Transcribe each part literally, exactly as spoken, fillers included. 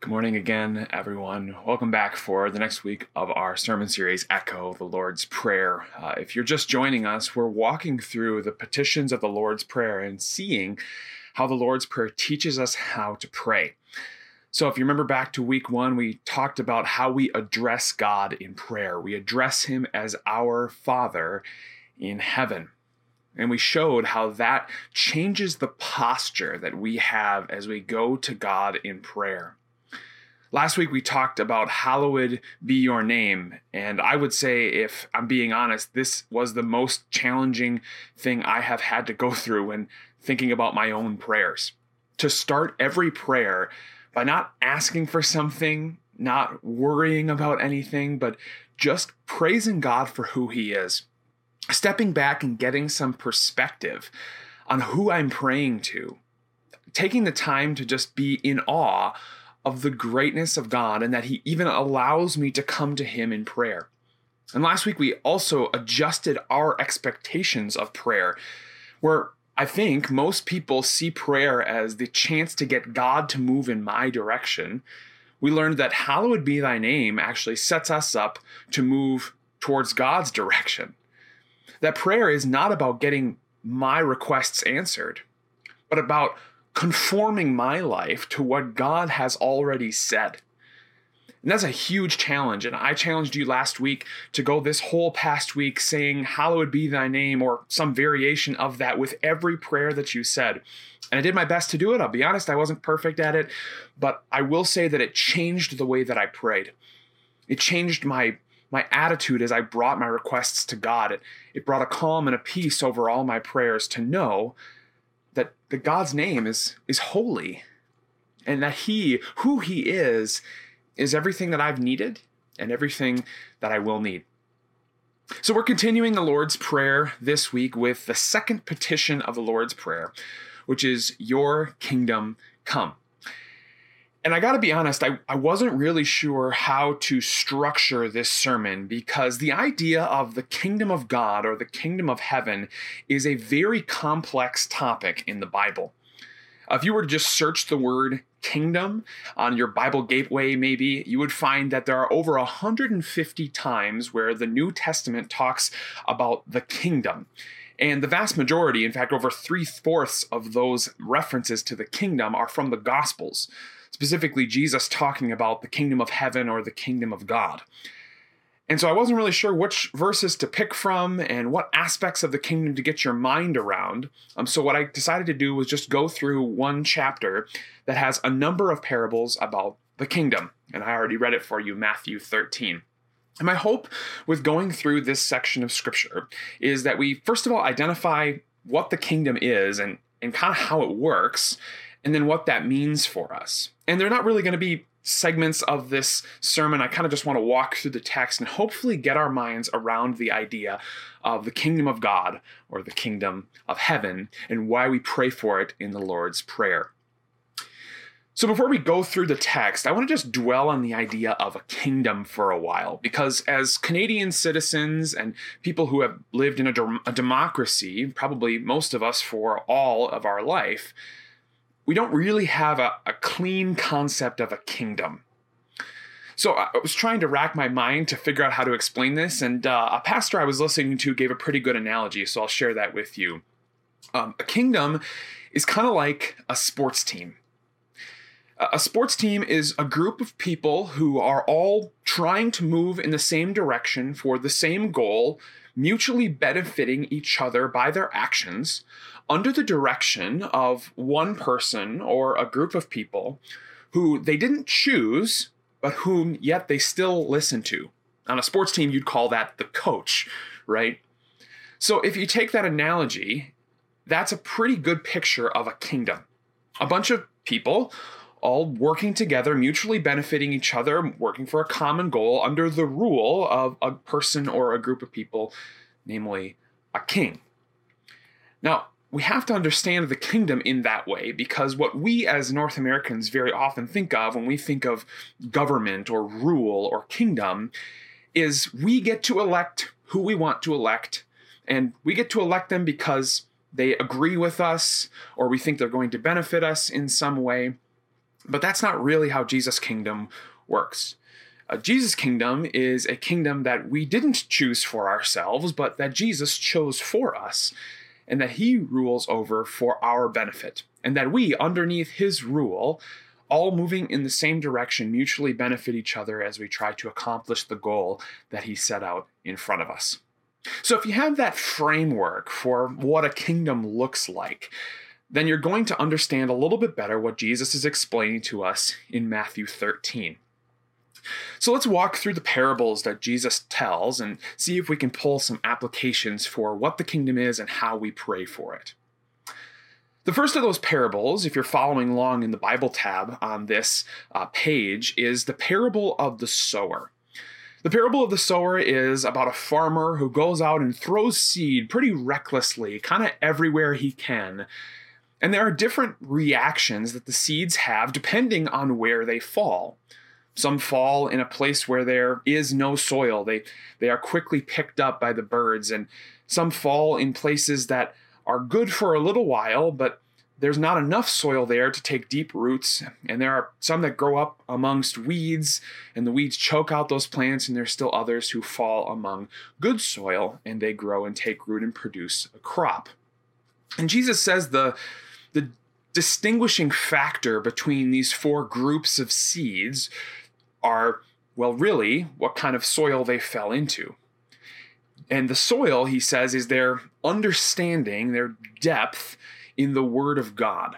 Good morning again, everyone. Welcome back for the next week of our sermon series, Echo the Lord's Prayer. Uh, if you're just joining us, we're walking through the petitions of the Lord's Prayer and seeing how the Lord's Prayer teaches us how to pray. So if you remember back to week one, we talked about how we address God in prayer. We address him as our Father in heaven. And we showed how that changes the posture that we have as we go to God in prayer. Last week, we talked about hallowed be your name. And I would say, if I'm being honest, this was the most challenging thing I have had to go through when thinking about my own prayers. To start every prayer by not asking for something, not worrying about anything, but just praising God for who he is. Stepping back and getting some perspective on who I'm praying to. Taking the time to just be in awe of the greatness of God and that he even allows me to come to him in prayer. And last week, we also adjusted our expectations of prayer, where I think most people see prayer as the chance to get God to move in my direction. We learned that hallowed be thy name actually sets us up to move towards God's direction. That prayer is not about getting my requests answered, but about conforming my life to what God has already said. And that's a huge challenge. And I challenged you last week to go this whole past week saying, hallowed be thy name, or some variation of that with every prayer that you said. And I did my best to do it. I'll be honest, I wasn't perfect at it, but I will say that it changed the way that I prayed. It changed my my attitude as I brought my requests to God. It, it brought a calm and a peace over all my prayers to know that the God's name is, is holy, and that he, who he is, is everything that I've needed and everything that I will need. So we're continuing the Lord's Prayer this week with the second petition of the Lord's Prayer, which is your kingdom come. And I got to be honest, I, I wasn't really sure how to structure this sermon, because the idea of the kingdom of God or the kingdom of heaven is a very complex topic in the Bible. If you were to just search the word kingdom on your Bible Gateway, maybe, you would find that there are over one hundred fifty times where the New Testament talks about the kingdom. And the vast majority, in fact, over three-fourths of those references to the kingdom are from the Gospels. Specifically, Jesus talking about the kingdom of heaven or the kingdom of God. And so I wasn't really sure which verses to pick from and what aspects of the kingdom to get your mind around. Um, so what I decided to do was just go through one chapter that has a number of parables about the kingdom. And I already read it for you, Matthew thirteen. And my hope with going through this section of scripture is that we, first of all, identify what the kingdom is and, and kind of how it works, and then what that means for us. And they're not really going to be segments of this sermon. I kind of just want to walk through the text and hopefully get our minds around the idea of the kingdom of God or the kingdom of heaven and why we pray for it in the Lord's Prayer. So before we go through the text, I want to just dwell on the idea of a kingdom for a while, because as Canadian citizens and people who have lived in a, de- a democracy, probably most of us for all of our life, we don't really have a, a clean concept of a kingdom. So I was trying to rack my mind to figure out how to explain this, and uh, a pastor I was listening to gave a pretty good analogy, so I'll share that with you. Um, a kingdom is kind of like a sports team. A sports team is a group of people who are all trying to move in the same direction for the same goal, mutually benefiting each other by their actions, under the direction of one person or a group of people who they didn't choose, but whom yet they still listen to. On a sports team, you'd call that the coach, right? So if you take that analogy, that's a pretty good picture of a kingdom. A bunch of people all working together, mutually benefiting each other, working for a common goal under the rule of a person or a group of people, namely a king. Now, we have to understand the kingdom in that way, because what we as North Americans very often think of when we think of government or rule or kingdom is we get to elect who we want to elect, and we get to elect them because they agree with us or we think they're going to benefit us in some way. But that's not really how Jesus' kingdom works. Uh, Jesus' kingdom is a kingdom that we didn't choose for ourselves, but that Jesus chose for us, and that he rules over for our benefit, and that we, underneath his rule, all moving in the same direction, mutually benefit each other as we try to accomplish the goal that he set out in front of us. So if you have that framework for what a kingdom looks like, then you're going to understand a little bit better what Jesus is explaining to us in Matthew thirteen. So let's walk through the parables that Jesus tells and see if we can pull some applications for what the kingdom is and how we pray for it. The first of those parables, if you're following along in the Bible tab on this uh, page, is the parable of the sower. The parable of the sower is about a farmer who goes out and throws seed pretty recklessly, kind of everywhere he can. And there are different reactions that the seeds have depending on where they fall. Some fall in a place where there is no soil. They, they are quickly picked up by the birds. And some fall in places that are good for a little while, but there's not enough soil there to take deep roots. And there are some that grow up amongst weeds, and the weeds choke out those plants. And there's still others who fall among good soil, and they grow and take root and produce a crop. And Jesus says the, the distinguishing factor between these four groups of seeds are, well, really, what kind of soil they fell into. And the soil, he says, is their understanding, their depth in the Word of God.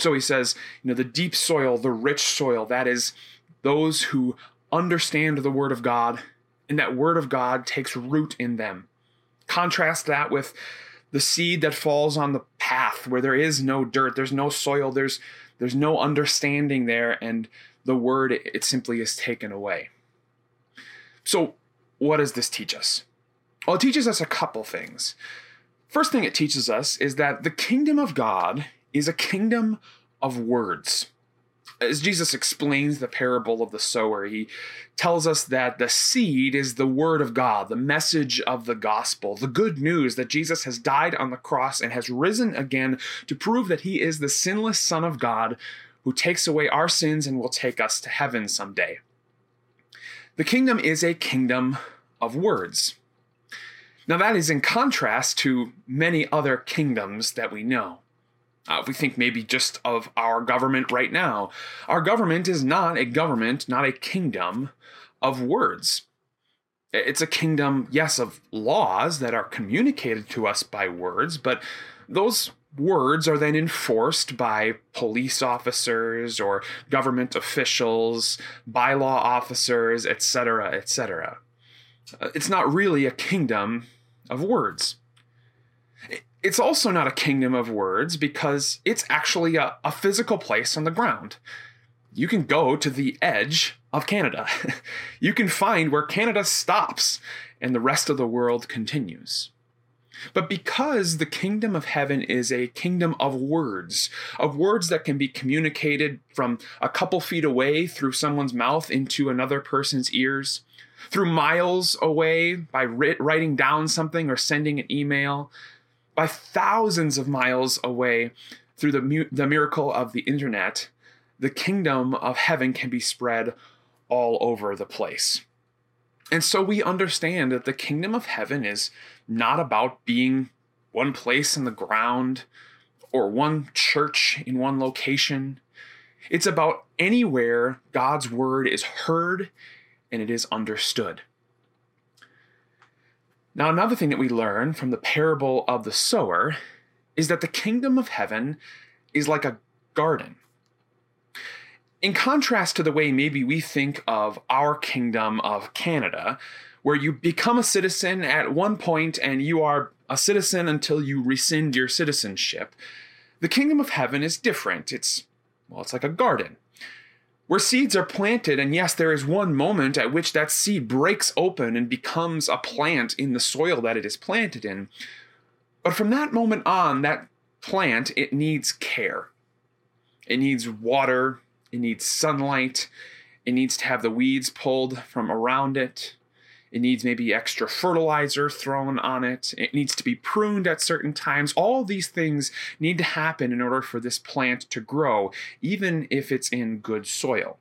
So he says, you know, the deep soil, the rich soil, that is those who understand the Word of God, and that Word of God takes root in them. Contrast that with the seed that falls on the path where there is no dirt, there's no soil, there's, there's no understanding there, and the word, it simply is taken away. So what does this teach us? Well, it teaches us a couple things. First thing it teaches us is that the kingdom of God is a kingdom of words. As Jesus explains the parable of the sower, he tells us that the seed is the word of God, the message of the gospel, the good news that Jesus has died on the cross and has risen again to prove that he is the sinless Son of God who takes away our sins and will take us to heaven someday. The kingdom is a kingdom of words. Now, that is in contrast to many other kingdoms that we know. Uh, if we think maybe just of our government right now, our government is not a government, not a kingdom of words. It's a kingdom, yes, of laws that are communicated to us by words, but those words are then enforced by police officers or government officials, bylaw officers, et cetera, et cetera. It's not really a kingdom of words. It's also not a kingdom of words because it's actually a, a physical place on the ground. You can go to the edge of Canada. You can find where Canada stops and the rest of the world continues. But because the kingdom of heaven is a kingdom of words, of words that can be communicated from a couple feet away through someone's mouth into another person's ears, through miles away by writ- writing down something or sending an email, by thousands of miles away through the, mu- the miracle of the internet, the kingdom of heaven can be spread all over the place. And so we understand that the kingdom of heaven is not about being one place in the ground or one church in one location. It's about anywhere God's word is heard and it is understood. Now, another thing that we learn from the parable of the sower is that the kingdom of heaven is like a garden. In contrast to the way maybe we think of our kingdom of Canada, where you become a citizen at one point and you are a citizen until you rescind your citizenship, the kingdom of heaven is different. It's, well, it's like a garden, where seeds are planted, and yes, there is one moment at which that seed breaks open and becomes a plant in the soil that it is planted in. But from that moment on, that plant, it needs care. It needs water, it needs sunlight, it needs to have the weeds pulled from around it, It needs maybe extra fertilizer thrown on it. It needs to be pruned at certain times. All these things need to happen in order for this plant to grow, even if it's in good soil.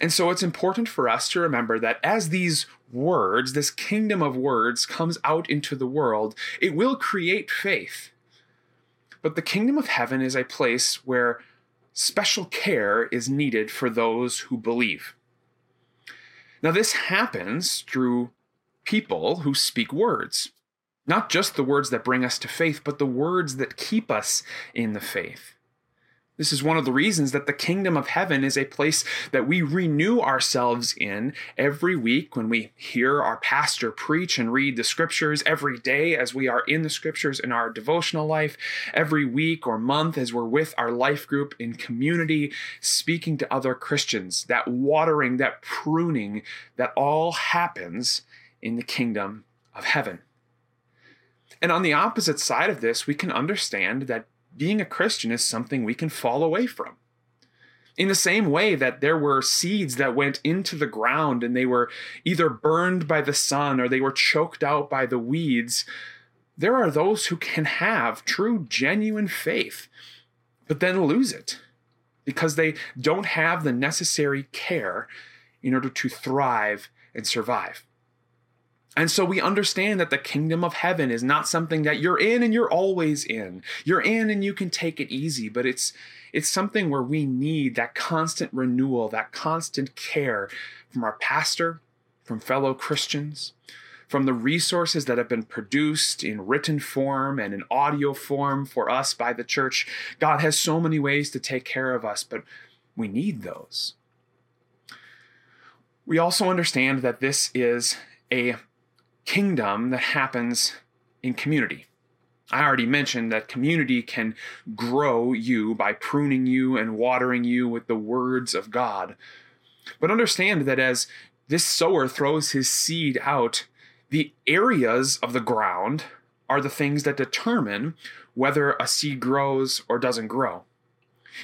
And so it's important for us to remember that as these words, this kingdom of words, comes out into the world, it will create faith. But the kingdom of heaven is a place where special care is needed for those who believe. Now, this happens through people who speak words, not just the words that bring us to faith, but the words that keep us in the faith. This is one of the reasons that the kingdom of heaven is a place that we renew ourselves in every week when we hear our pastor preach and read the scriptures, every day as we are in the scriptures in our devotional life, every week or month as we're with our life group in community, speaking to other Christians. That watering, that pruning, that all happens in the kingdom of heaven. And on the opposite side of this, we can understand that being a Christian is something we can fall away from. In the same way that there were seeds that went into the ground and they were either burned by the sun or they were choked out by the weeds, there are those who can have true, genuine faith, but then lose it because they don't have the necessary care in order to thrive and survive. And so we understand that the kingdom of heaven is not something that you're in and you're always in. You're in and you can take it easy, but it's it's something where we need that constant renewal, that constant care from our pastor, from fellow Christians, from the resources that have been produced in written form and in audio form for us by the church. God has so many ways to take care of us, but we need those. We also understand that this is a kingdom that happens in community. I already mentioned that community can grow you by pruning you and watering you with the words of God. But understand that as this sower throws his seed out, the areas of the ground are the things that determine whether a seed grows or doesn't grow.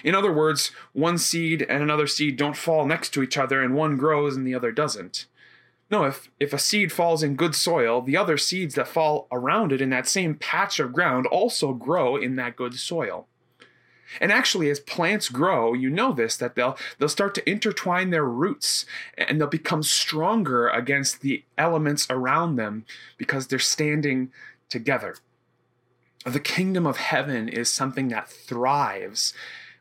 In other words, one seed and another seed don't fall next to each other, and one grows and the other doesn't. No, if, if a seed falls in good soil, the other seeds that fall around it in that same patch of ground also grow in that good soil. And actually, as plants grow, you know this, that they'll they'll start to intertwine their roots and they'll become stronger against the elements around them because they're standing together. The kingdom of heaven is something that thrives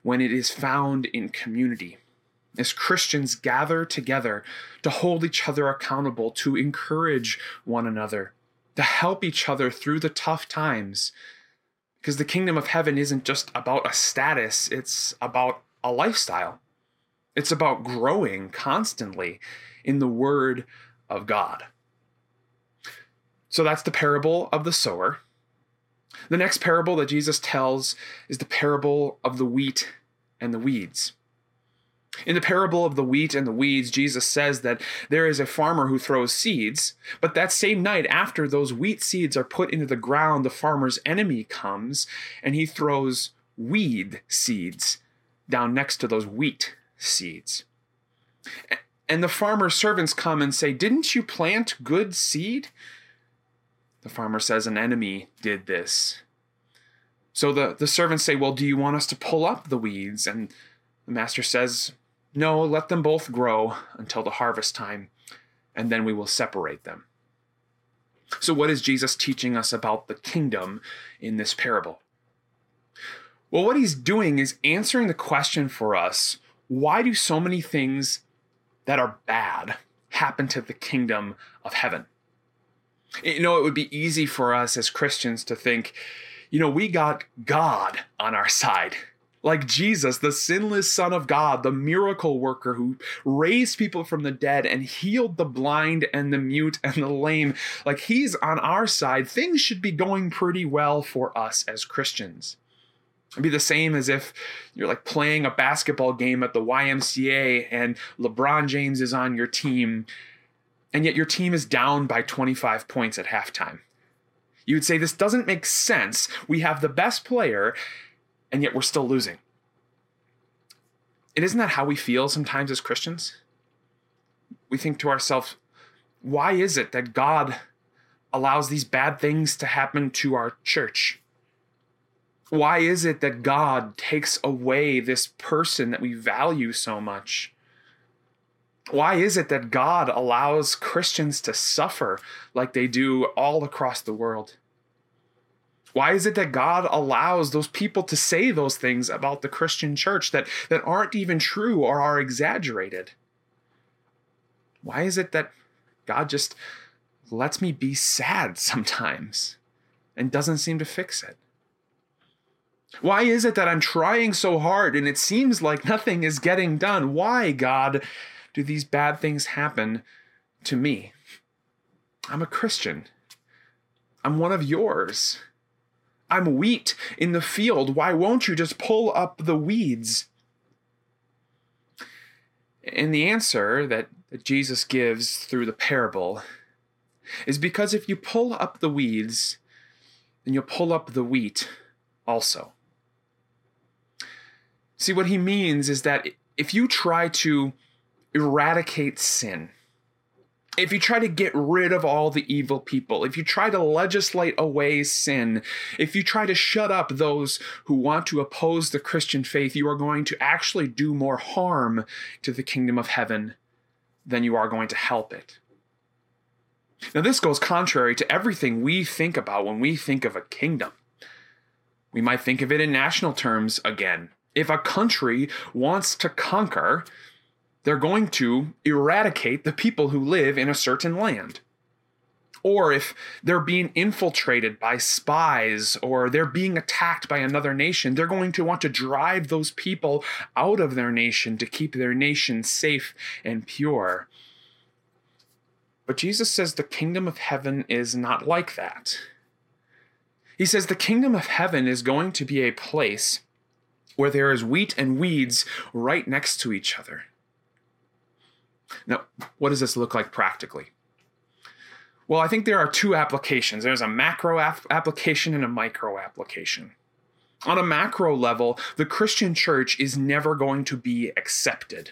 when it is found in community. As Christians gather together to hold each other accountable, to encourage one another, to help each other through the tough times. Because the kingdom of heaven isn't just about a status, it's about a lifestyle. It's about growing constantly in the word of God. So that's the parable of the sower. The next parable that Jesus tells is the parable of the wheat and the weeds. In the parable of the wheat and the weeds, Jesus says that there is a farmer who throws seeds, but that same night after those wheat seeds are put into the ground, the farmer's enemy comes and he throws weed seeds down next to those wheat seeds. And the farmer's servants come and say, "Didn't you plant good seed?" The farmer says, "An enemy did this." So the, the servants say, "Well, do you want us to pull up the weeds?" And the master says, "No, let them both grow until the harvest time, and then we will separate them." So what is Jesus teaching us about the kingdom in this parable? Well, what he's doing is answering the question for us, why do so many things that are bad happen to the kingdom of heaven? You know, it would be easy for us as Christians to think, you know, we got God on our side. Like Jesus, the sinless Son of God, the miracle worker who raised people from the dead and healed the blind and the mute and the lame. Like he's on our side. Things should be going pretty well for us as Christians. It'd be the same as if you're like playing a basketball game at the Y M C A and LeBron James is on your team, and yet your team is down by twenty-five points at halftime. You would say, this doesn't make sense. We have the best player, and yet we're still losing. And isn't that how we feel sometimes as Christians? We think to ourselves, why is it that God allows these bad things to happen to our church? Why is it that God takes away this person that we value so much? Why is it that God allows Christians to suffer like they do all across the world? Why is it that God allows those people to say those things about the Christian church that, that aren't even true or are exaggerated? Why is it that God just lets me be sad sometimes and doesn't seem to fix it? Why is it that I'm trying so hard and it seems like nothing is getting done? Why, God, do these bad things happen to me? I'm a Christian. I'm one of yours. I'm wheat in the field. Why won't you just pull up the weeds? And the answer that, that Jesus gives through the parable is because if you pull up the weeds, then you'll pull up the wheat also. See, what he means is that if you try to eradicate sin, if you try to get rid of all the evil people, if you try to legislate away sin, if you try to shut up those who want to oppose the Christian faith, you are going to actually do more harm to the kingdom of heaven than you are going to help it. Now, this goes contrary to everything we think about when we think of a kingdom. We might think of it in national terms again. If a country wants to conquer, they're going to eradicate the people who live in a certain land. Or if they're being infiltrated by spies or they're being attacked by another nation, they're going to want to drive those people out of their nation to keep their nation safe and pure. But Jesus says the kingdom of heaven is not like that. He says the kingdom of heaven is going to be a place where there is wheat and weeds right next to each other. Now, what does this look like practically? Well, I think there are two applications. There's a macro ap- application and a micro application. On a macro level, the Christian church is never going to be accepted.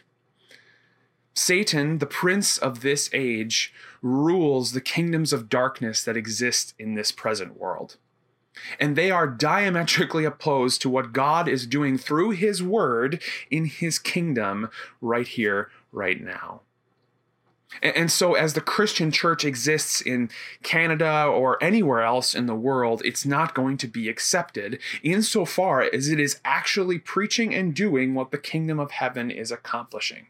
Satan, the prince of this age, rules the kingdoms of darkness that exist in this present world. And they are diametrically opposed to what God is doing through his word in his kingdom right here, right now. And so as the Christian church exists in Canada or anywhere else in the world, it's not going to be accepted insofar as it is actually preaching and doing what the kingdom of heaven is accomplishing.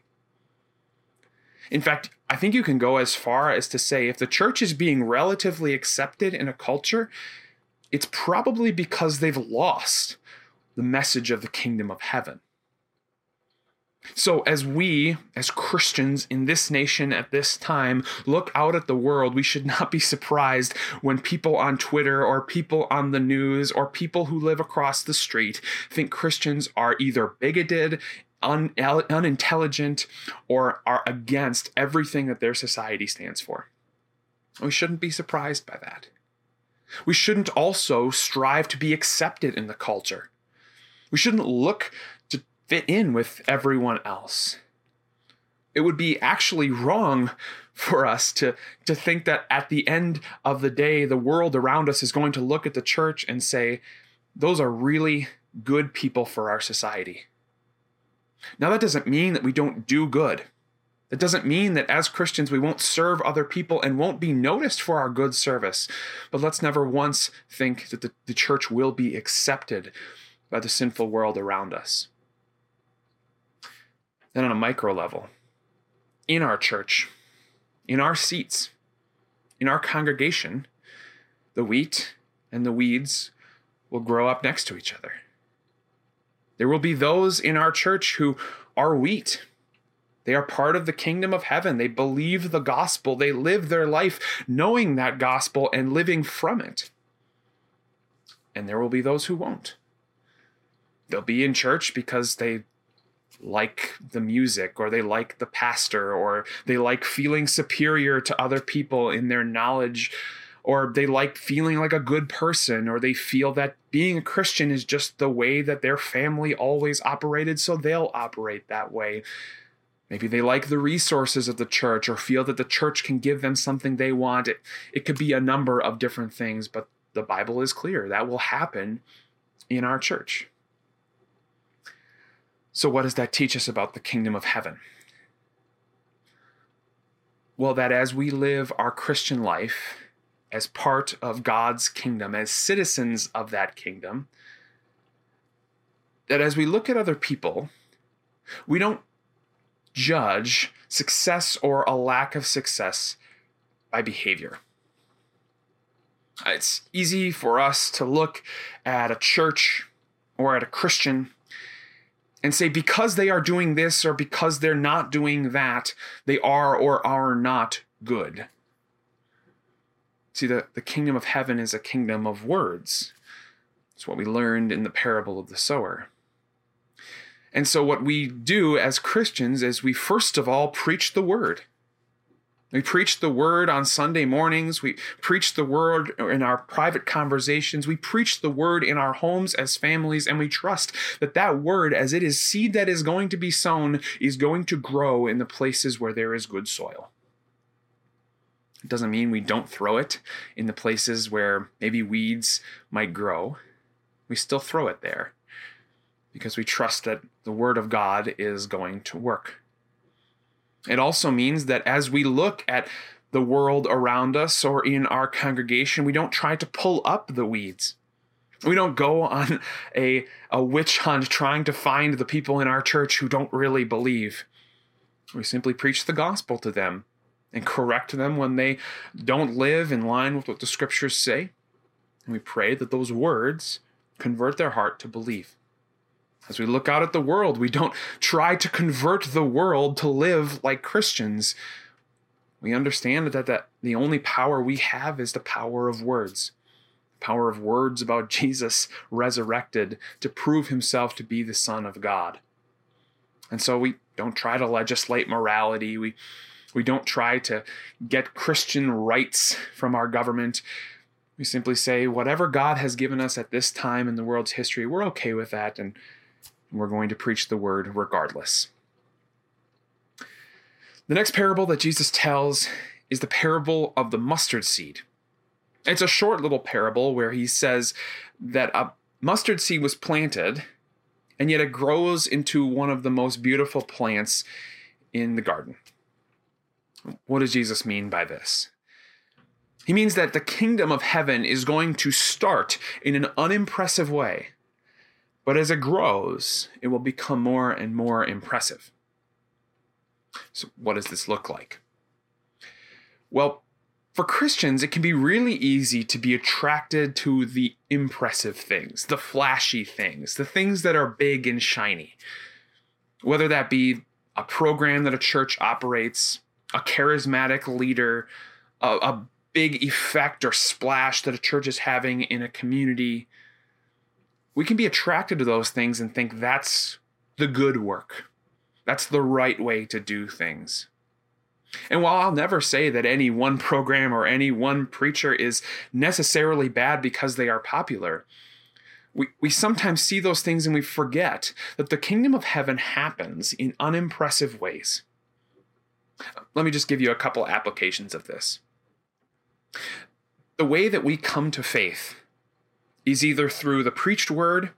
In fact, I think you can go as far as to say if the church is being relatively accepted in a culture, it's probably because they've lost the message of the kingdom of heaven. So as we, as Christians in this nation at this time, look out at the world, we should not be surprised when people on Twitter or people on the news or people who live across the street think Christians are either bigoted, un- unintelligent, or are against everything that their society stands for. We shouldn't be surprised by that. We shouldn't also strive to be accepted in the culture. We shouldn't look to fit in with everyone else. It would be actually wrong for us to, to think that at the end of the day, the world around us is going to look at the church and say, those are really good people for our society. Now, that doesn't mean that we don't do good. That doesn't mean that as Christians we won't serve other people and won't be noticed for our good service. But let's never once think that the, the church will be accepted by the sinful world around us. Then on a micro level, in our church, in our seats, in our congregation, the wheat and the weeds will grow up next to each other. There will be those in our church who are wheat. They are part of the kingdom of heaven. They believe the gospel. They live their life knowing that gospel and living from it. And there will be those who won't. They'll be in church because they like the music or they like the pastor or they like feeling superior to other people in their knowledge or they like feeling like a good person or they feel that being a Christian is just the way that their family always operated, so they'll operate that way. Maybe they like the resources of the church or feel that the church can give them something they want. It, it could be a number of different things, but the Bible is clear. That will happen in our church. So what does that teach us about the kingdom of heaven? Well, that as we live our Christian life as part of God's kingdom, as citizens of that kingdom, that as we look at other people, we don't judge success or a lack of success by behavior. It's easy for us to look at a church or at a Christian and say, because they are doing this or because they're not doing that, they are or are not good. See, the, the kingdom of heaven is a kingdom of words. It's what we learned in the parable of the sower. And so what we do as Christians is we first of all preach the word. We preach the word on Sunday mornings. We preach the word in our private conversations. We preach the word in our homes as families, and we trust that that word, as it is seed that is going to be sown, is going to grow in the places where there is good soil. It doesn't mean we don't throw it in the places where maybe weeds might grow. We still throw it there, because we trust that the Word of God is going to work. It also means that as we look at the world around us or in our congregation, we don't try to pull up the weeds. We don't go on a, a witch hunt trying to find the people in our church who don't really believe. We simply preach the gospel to them and correct them when they don't live in line with what the scriptures say. And we pray that those words convert their heart to belief. As we look out at the world, we don't try to convert the world to live like Christians. We understand that, that the only power we have is the power of words. The power of words about Jesus resurrected to prove himself to be the Son of God. And so we don't try to legislate morality. We, we don't try to get Christian rights from our government. We simply say, whatever God has given us at this time in the world's history, we're okay with that, and we're going to preach the word regardless. The next parable that Jesus tells is the parable of the mustard seed. It's a short little parable where he says that a mustard seed was planted, and yet it grows into one of the most beautiful plants in the garden. What does Jesus mean by this? He means that the kingdom of heaven is going to start in an unimpressive way, but as it grows, it will become more and more impressive. So what does this look like? Well, for Christians, it can be really easy to be attracted to the impressive things, the flashy things, the things that are big and shiny. Whether that be a program that a church operates, a charismatic leader, a, a big effect or splash that a church is having in a community. We can be attracted to those things and think that's the good work. That's the right way to do things. And while I'll never say that any one program or any one preacher is necessarily bad because they are popular, we, we sometimes see those things and we forget that the kingdom of heaven happens in unimpressive ways. Let me just give you a couple applications of this. The way that we come to faith is either through the preached word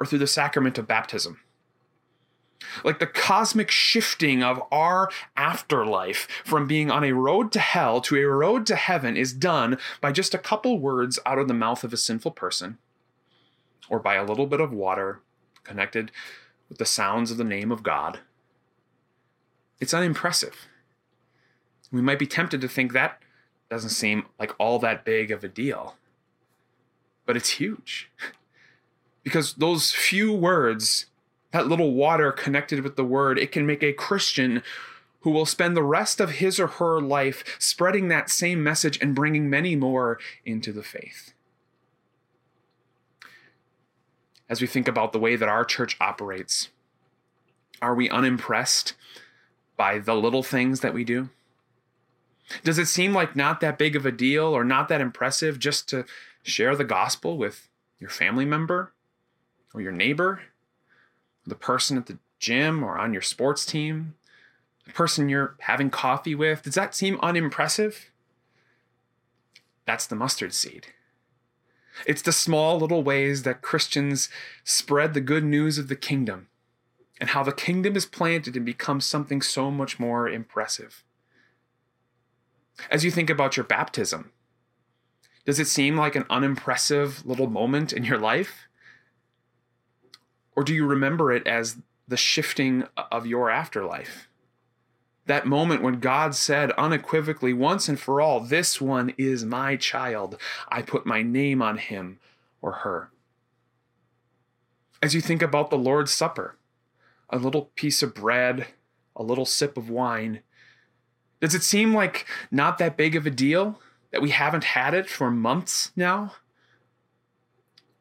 or through the sacrament of baptism. Like the cosmic shifting of our afterlife from being on a road to hell to a road to heaven is done by just a couple words out of the mouth of a sinful person, or by a little bit of water connected with the sounds of the name of God. It's unimpressive. We might be tempted to think that doesn't seem like all that big of a deal. But it's huge. Because those few words, that little water connected with the word, it can make a Christian who will spend the rest of his or her life spreading that same message and bringing many more into the faith. As we think about the way that our church operates, are we unimpressed by the little things that we do? Does it seem like not that big of a deal or not that impressive just to share the gospel with your family member or your neighbor, the person at the gym or on your sports team, the person you're having coffee with, does that seem unimpressive? That's the mustard seed. It's the small little ways that Christians spread the good news of the kingdom and how the kingdom is planted and becomes something so much more impressive. As you think about your baptism, does it seem like an unimpressive little moment in your life? Or do you remember it as the shifting of your afterlife? That moment when God said unequivocally, once and for all, this one is my child. I put my name on him or her. As you think about the Lord's Supper, a little piece of bread, a little sip of wine, does it seem like not that big of a deal that we haven't had it for months now?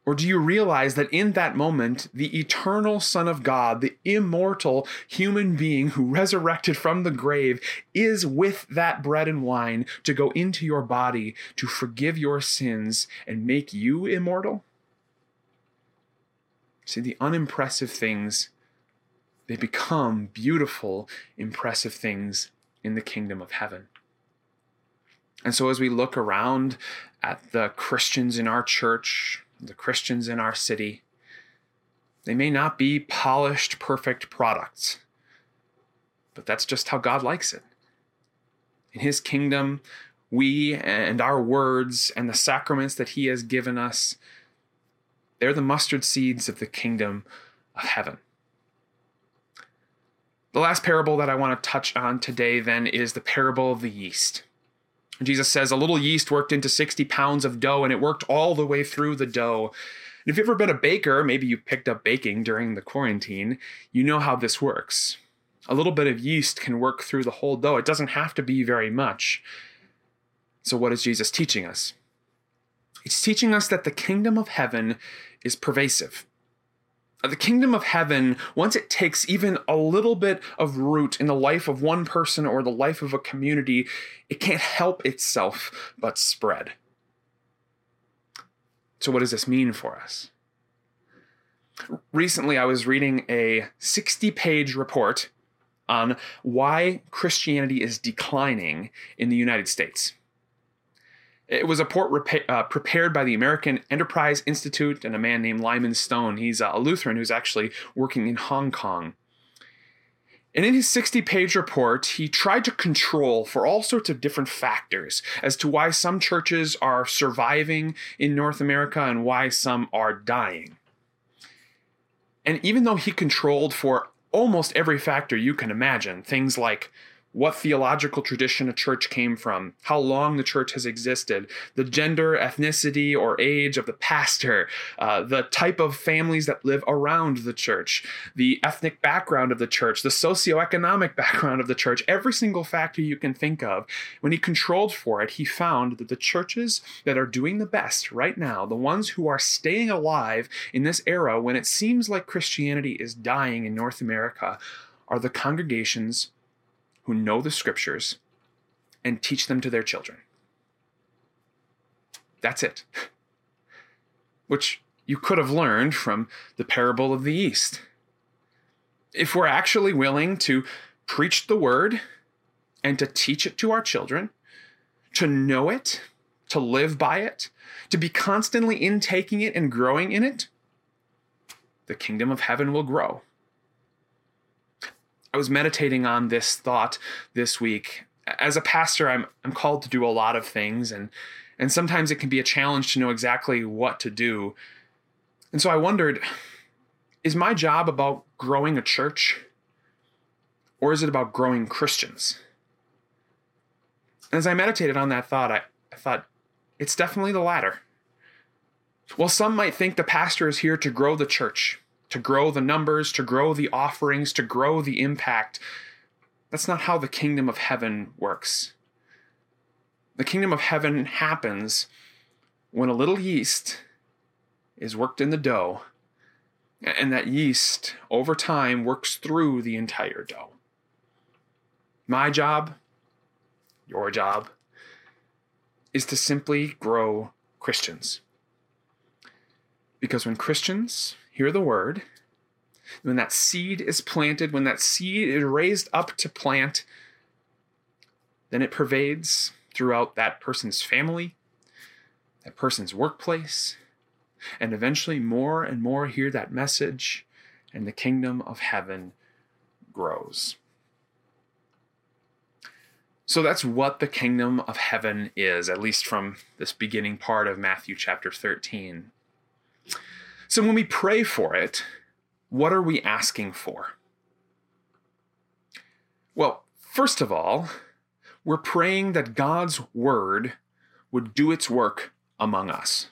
Or do you realize that in that moment, the eternal Son of God, the immortal human being who resurrected from the grave, is with that bread and wine to go into your body to forgive your sins and make you immortal? See, the unimpressive things, they become beautiful, impressive things in the kingdom of heaven. And so as we look around at the Christians in our church, the Christians in our city, they may not be polished, perfect products, but that's just how God likes it. In his kingdom, we and our words and the sacraments that he has given us, they're the mustard seeds of the kingdom of heaven. The last parable that I want to touch on today then is the parable of the yeast. Jesus says a little yeast worked into sixty pounds of dough, and it worked all the way through the dough. And if you've ever been a baker, maybe you picked up baking during the quarantine, you know how this works. A little bit of yeast can work through the whole dough. It doesn't have to be very much. So what is Jesus teaching us? It's teaching us that the kingdom of heaven is pervasive. The kingdom of heaven, once it takes even a little bit of root in the life of one person or the life of a community, it can't help itself but spread. So what does this mean for us? Recently, I was reading a sixty-page report on why Christianity is declining in the United States. It was a report repa- uh, prepared by the American Enterprise Institute and a man named Lyman Stone. He's a Lutheran who's actually working in Hong Kong. And in his sixty-page report, he tried to control for all sorts of different factors as to why some churches are surviving in North America and why some are dying. And even though he controlled for almost every factor you can imagine, things like what theological tradition a church came from, how long the church has existed, the gender, ethnicity, or age of the pastor, uh, the type of families that live around the church, the ethnic background of the church, the socioeconomic background of the church, every single factor you can think of. When he controlled for it, he found that the churches that are doing the best right now, the ones who are staying alive in this era when it seems like Christianity is dying in North America, are the congregations who know the scriptures and teach them to their children. That's it. Which you could have learned from the parable of the yeast. If we're actually willing to preach the word and to teach it to our children, to know it, to live by it, to be constantly intaking it and growing in it, the kingdom of heaven will grow. I was meditating on this thought this week. As a pastor, I'm I'm called to do a lot of things, and and sometimes it can be a challenge to know exactly what to do. And so I wondered, is my job about growing a church, or is it about growing Christians? And as I meditated on that thought, I, I thought, it's definitely the latter. Well, some might think the pastor is here to grow the church, to grow the numbers, to grow the offerings, to grow the impact. That's not how the kingdom of heaven works. The kingdom of heaven happens when a little yeast is worked in the dough, and that yeast, over time, works through the entire dough. My job, your job, is to simply grow Christians. Because when Christians hear the word When that seed is planted, when that seed is raised up to plant, then it pervades throughout that person's family, that person's workplace, and eventually more and more hear that message, and the kingdom of heaven grows. So that's what the kingdom of heaven is, at least from this beginning part of Matthew chapter thirteen. So when we pray for it, what are we asking for? Well, first of all, we're praying that God's word would do its work among us.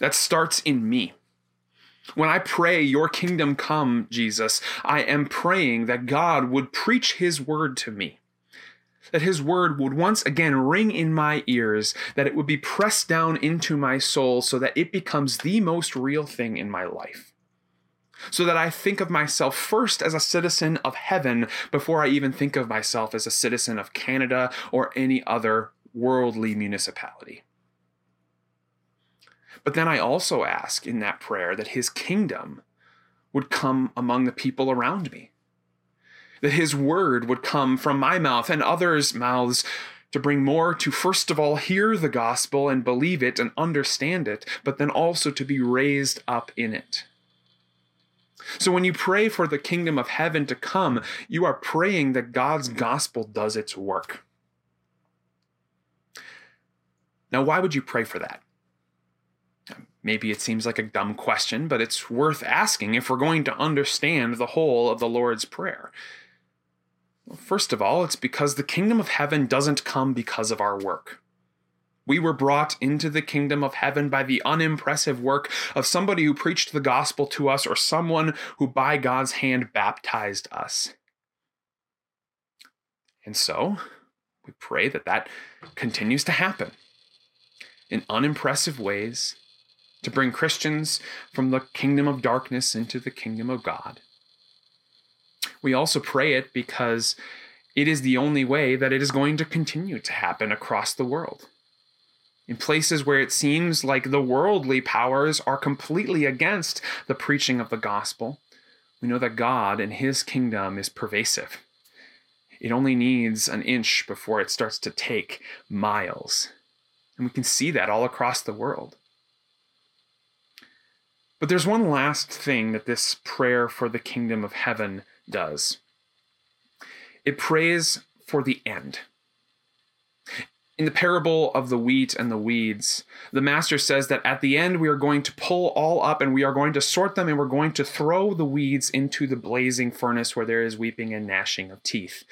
That starts in me. When I pray, your kingdom come, Jesus, I am praying that God would preach his word to me. That his word would once again ring in my ears, that it would be pressed down into my soul so that it becomes the most real thing in my life. So that I think of myself first as a citizen of heaven before I even think of myself as a citizen of Canada or any other worldly municipality. But then I also ask in that prayer that his kingdom would come among the people around me. That his word would come from my mouth and others' mouths to bring more to, first of all, hear the gospel and believe it and understand it, but then also to be raised up in it. So when you pray for the kingdom of heaven to come, you are praying that God's gospel does its work. Now, why would you pray for that? Maybe it seems like a dumb question, but it's worth asking if we're going to understand the whole of the Lord's Prayer. Well, first of all, it's because the kingdom of heaven doesn't come because of our work. We were brought into the kingdom of heaven by the unimpressive work of somebody who preached the gospel to us or someone who by God's hand baptized us. And so we pray that that continues to happen in unimpressive ways to bring Christians from the kingdom of darkness into the kingdom of God. We also pray it because it is the only way that it is going to continue to happen across the world. In places where it seems like the worldly powers are completely against the preaching of the gospel, we know that God and his kingdom is pervasive. It only needs an inch before it starts to take miles. And we can see that all across the world. But there's one last thing that this prayer for the kingdom of heaven does. It prays for the end. In the parable of the wheat and the weeds, the master says that at the end we are going to pull all up and we are going to sort them and we're going to throw the weeds into the blazing furnace where there is weeping and gnashing of teeth.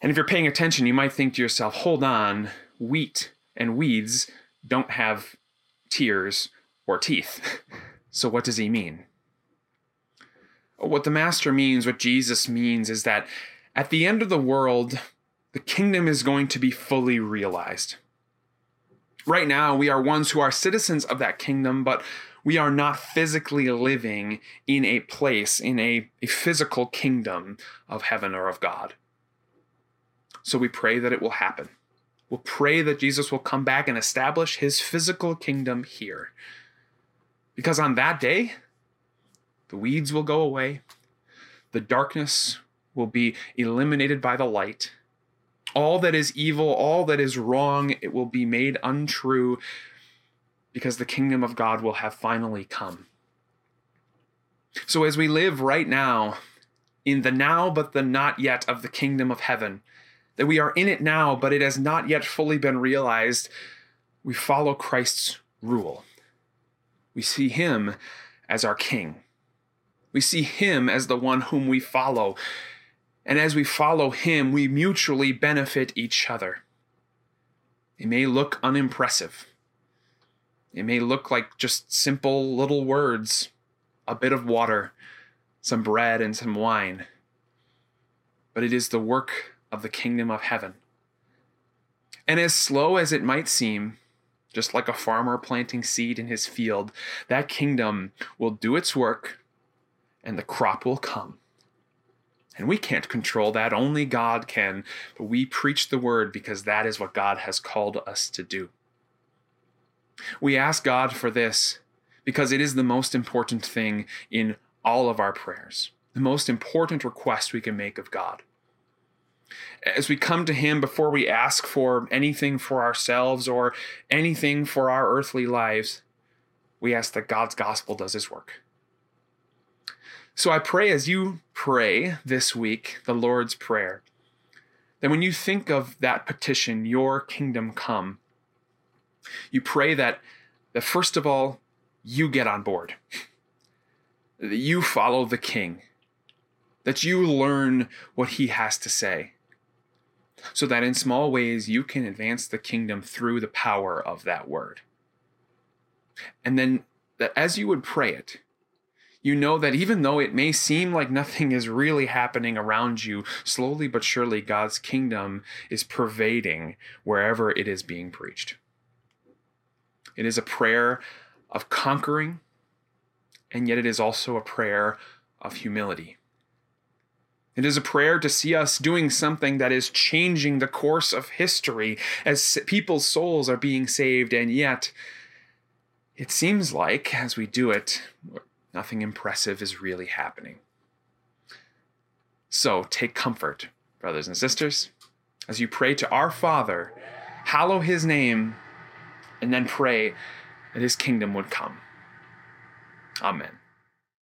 And if you're paying attention, you might think to yourself, hold on, wheat and weeds don't have tears or teeth. So what does he mean? What the master means, what Jesus means, is that at the end of the world, the kingdom is going to be fully realized. Right now, we are ones who are citizens of that kingdom, but we are not physically living in a place, in a, a physical kingdom of heaven or of God. So we pray that it will happen. We'll pray that Jesus will come back and establish his physical kingdom here. Because on that day, the weeds will go away, the darkness will be eliminated by the light. All that is evil, all that is wrong, it will be made untrue because the kingdom of God will have finally come. So as we live right now, in the now but the not yet of the kingdom of heaven, that we are in it now but it has not yet fully been realized, we follow Christ's rule. We see him as our king. We see him as the one whom we follow. And as we follow him, we mutually benefit each other. It may look unimpressive. It may look like just simple little words, a bit of water, some bread and some wine. But it is the work of the kingdom of heaven. And as slow as it might seem, just like a farmer planting seed in his field, that kingdom will do its work and the crop will come. And we can't control that, only God can, but we preach the word because that is what God has called us to do. We ask God for this because it is the most important thing in all of our prayers, the most important request we can make of God. As we come to him before we ask for anything for ourselves or anything for our earthly lives, we ask that God's gospel does his work. So I pray as you pray this week, the Lord's Prayer, that when you think of that petition, your kingdom come, you pray that, that first of all, you get on board, that you follow the King, that you learn what he has to say, so that in small ways you can advance the kingdom through the power of that word. And then that as you would pray it, you know that even though it may seem like nothing is really happening around you, slowly but surely God's kingdom is pervading wherever it is being preached. It is a prayer of conquering, and yet it is also a prayer of humility. It is a prayer to see us doing something that is changing the course of history as people's souls are being saved, and yet it seems like as we do it, nothing impressive is really happening. So take comfort, brothers and sisters, as you pray to our Father, hallow his name, and then pray that his kingdom would come. Amen.